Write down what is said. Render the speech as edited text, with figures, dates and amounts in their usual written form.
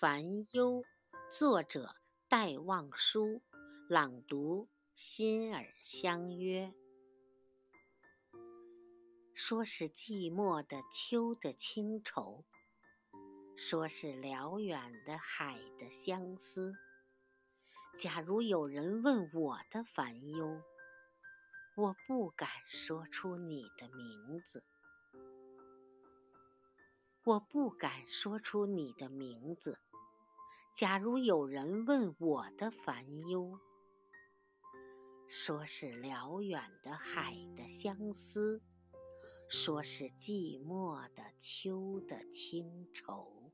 烦忧》，作者戴望舒，朗读心耳相约。说是寂寞的秋的清愁，说是辽远的海的相思。假如有人问我的烦忧，我不敢说出你的名字，我不敢说出你的名字。假如有人问我的烦忧，说是辽远的海的相思，说是寂寞的秋的清愁。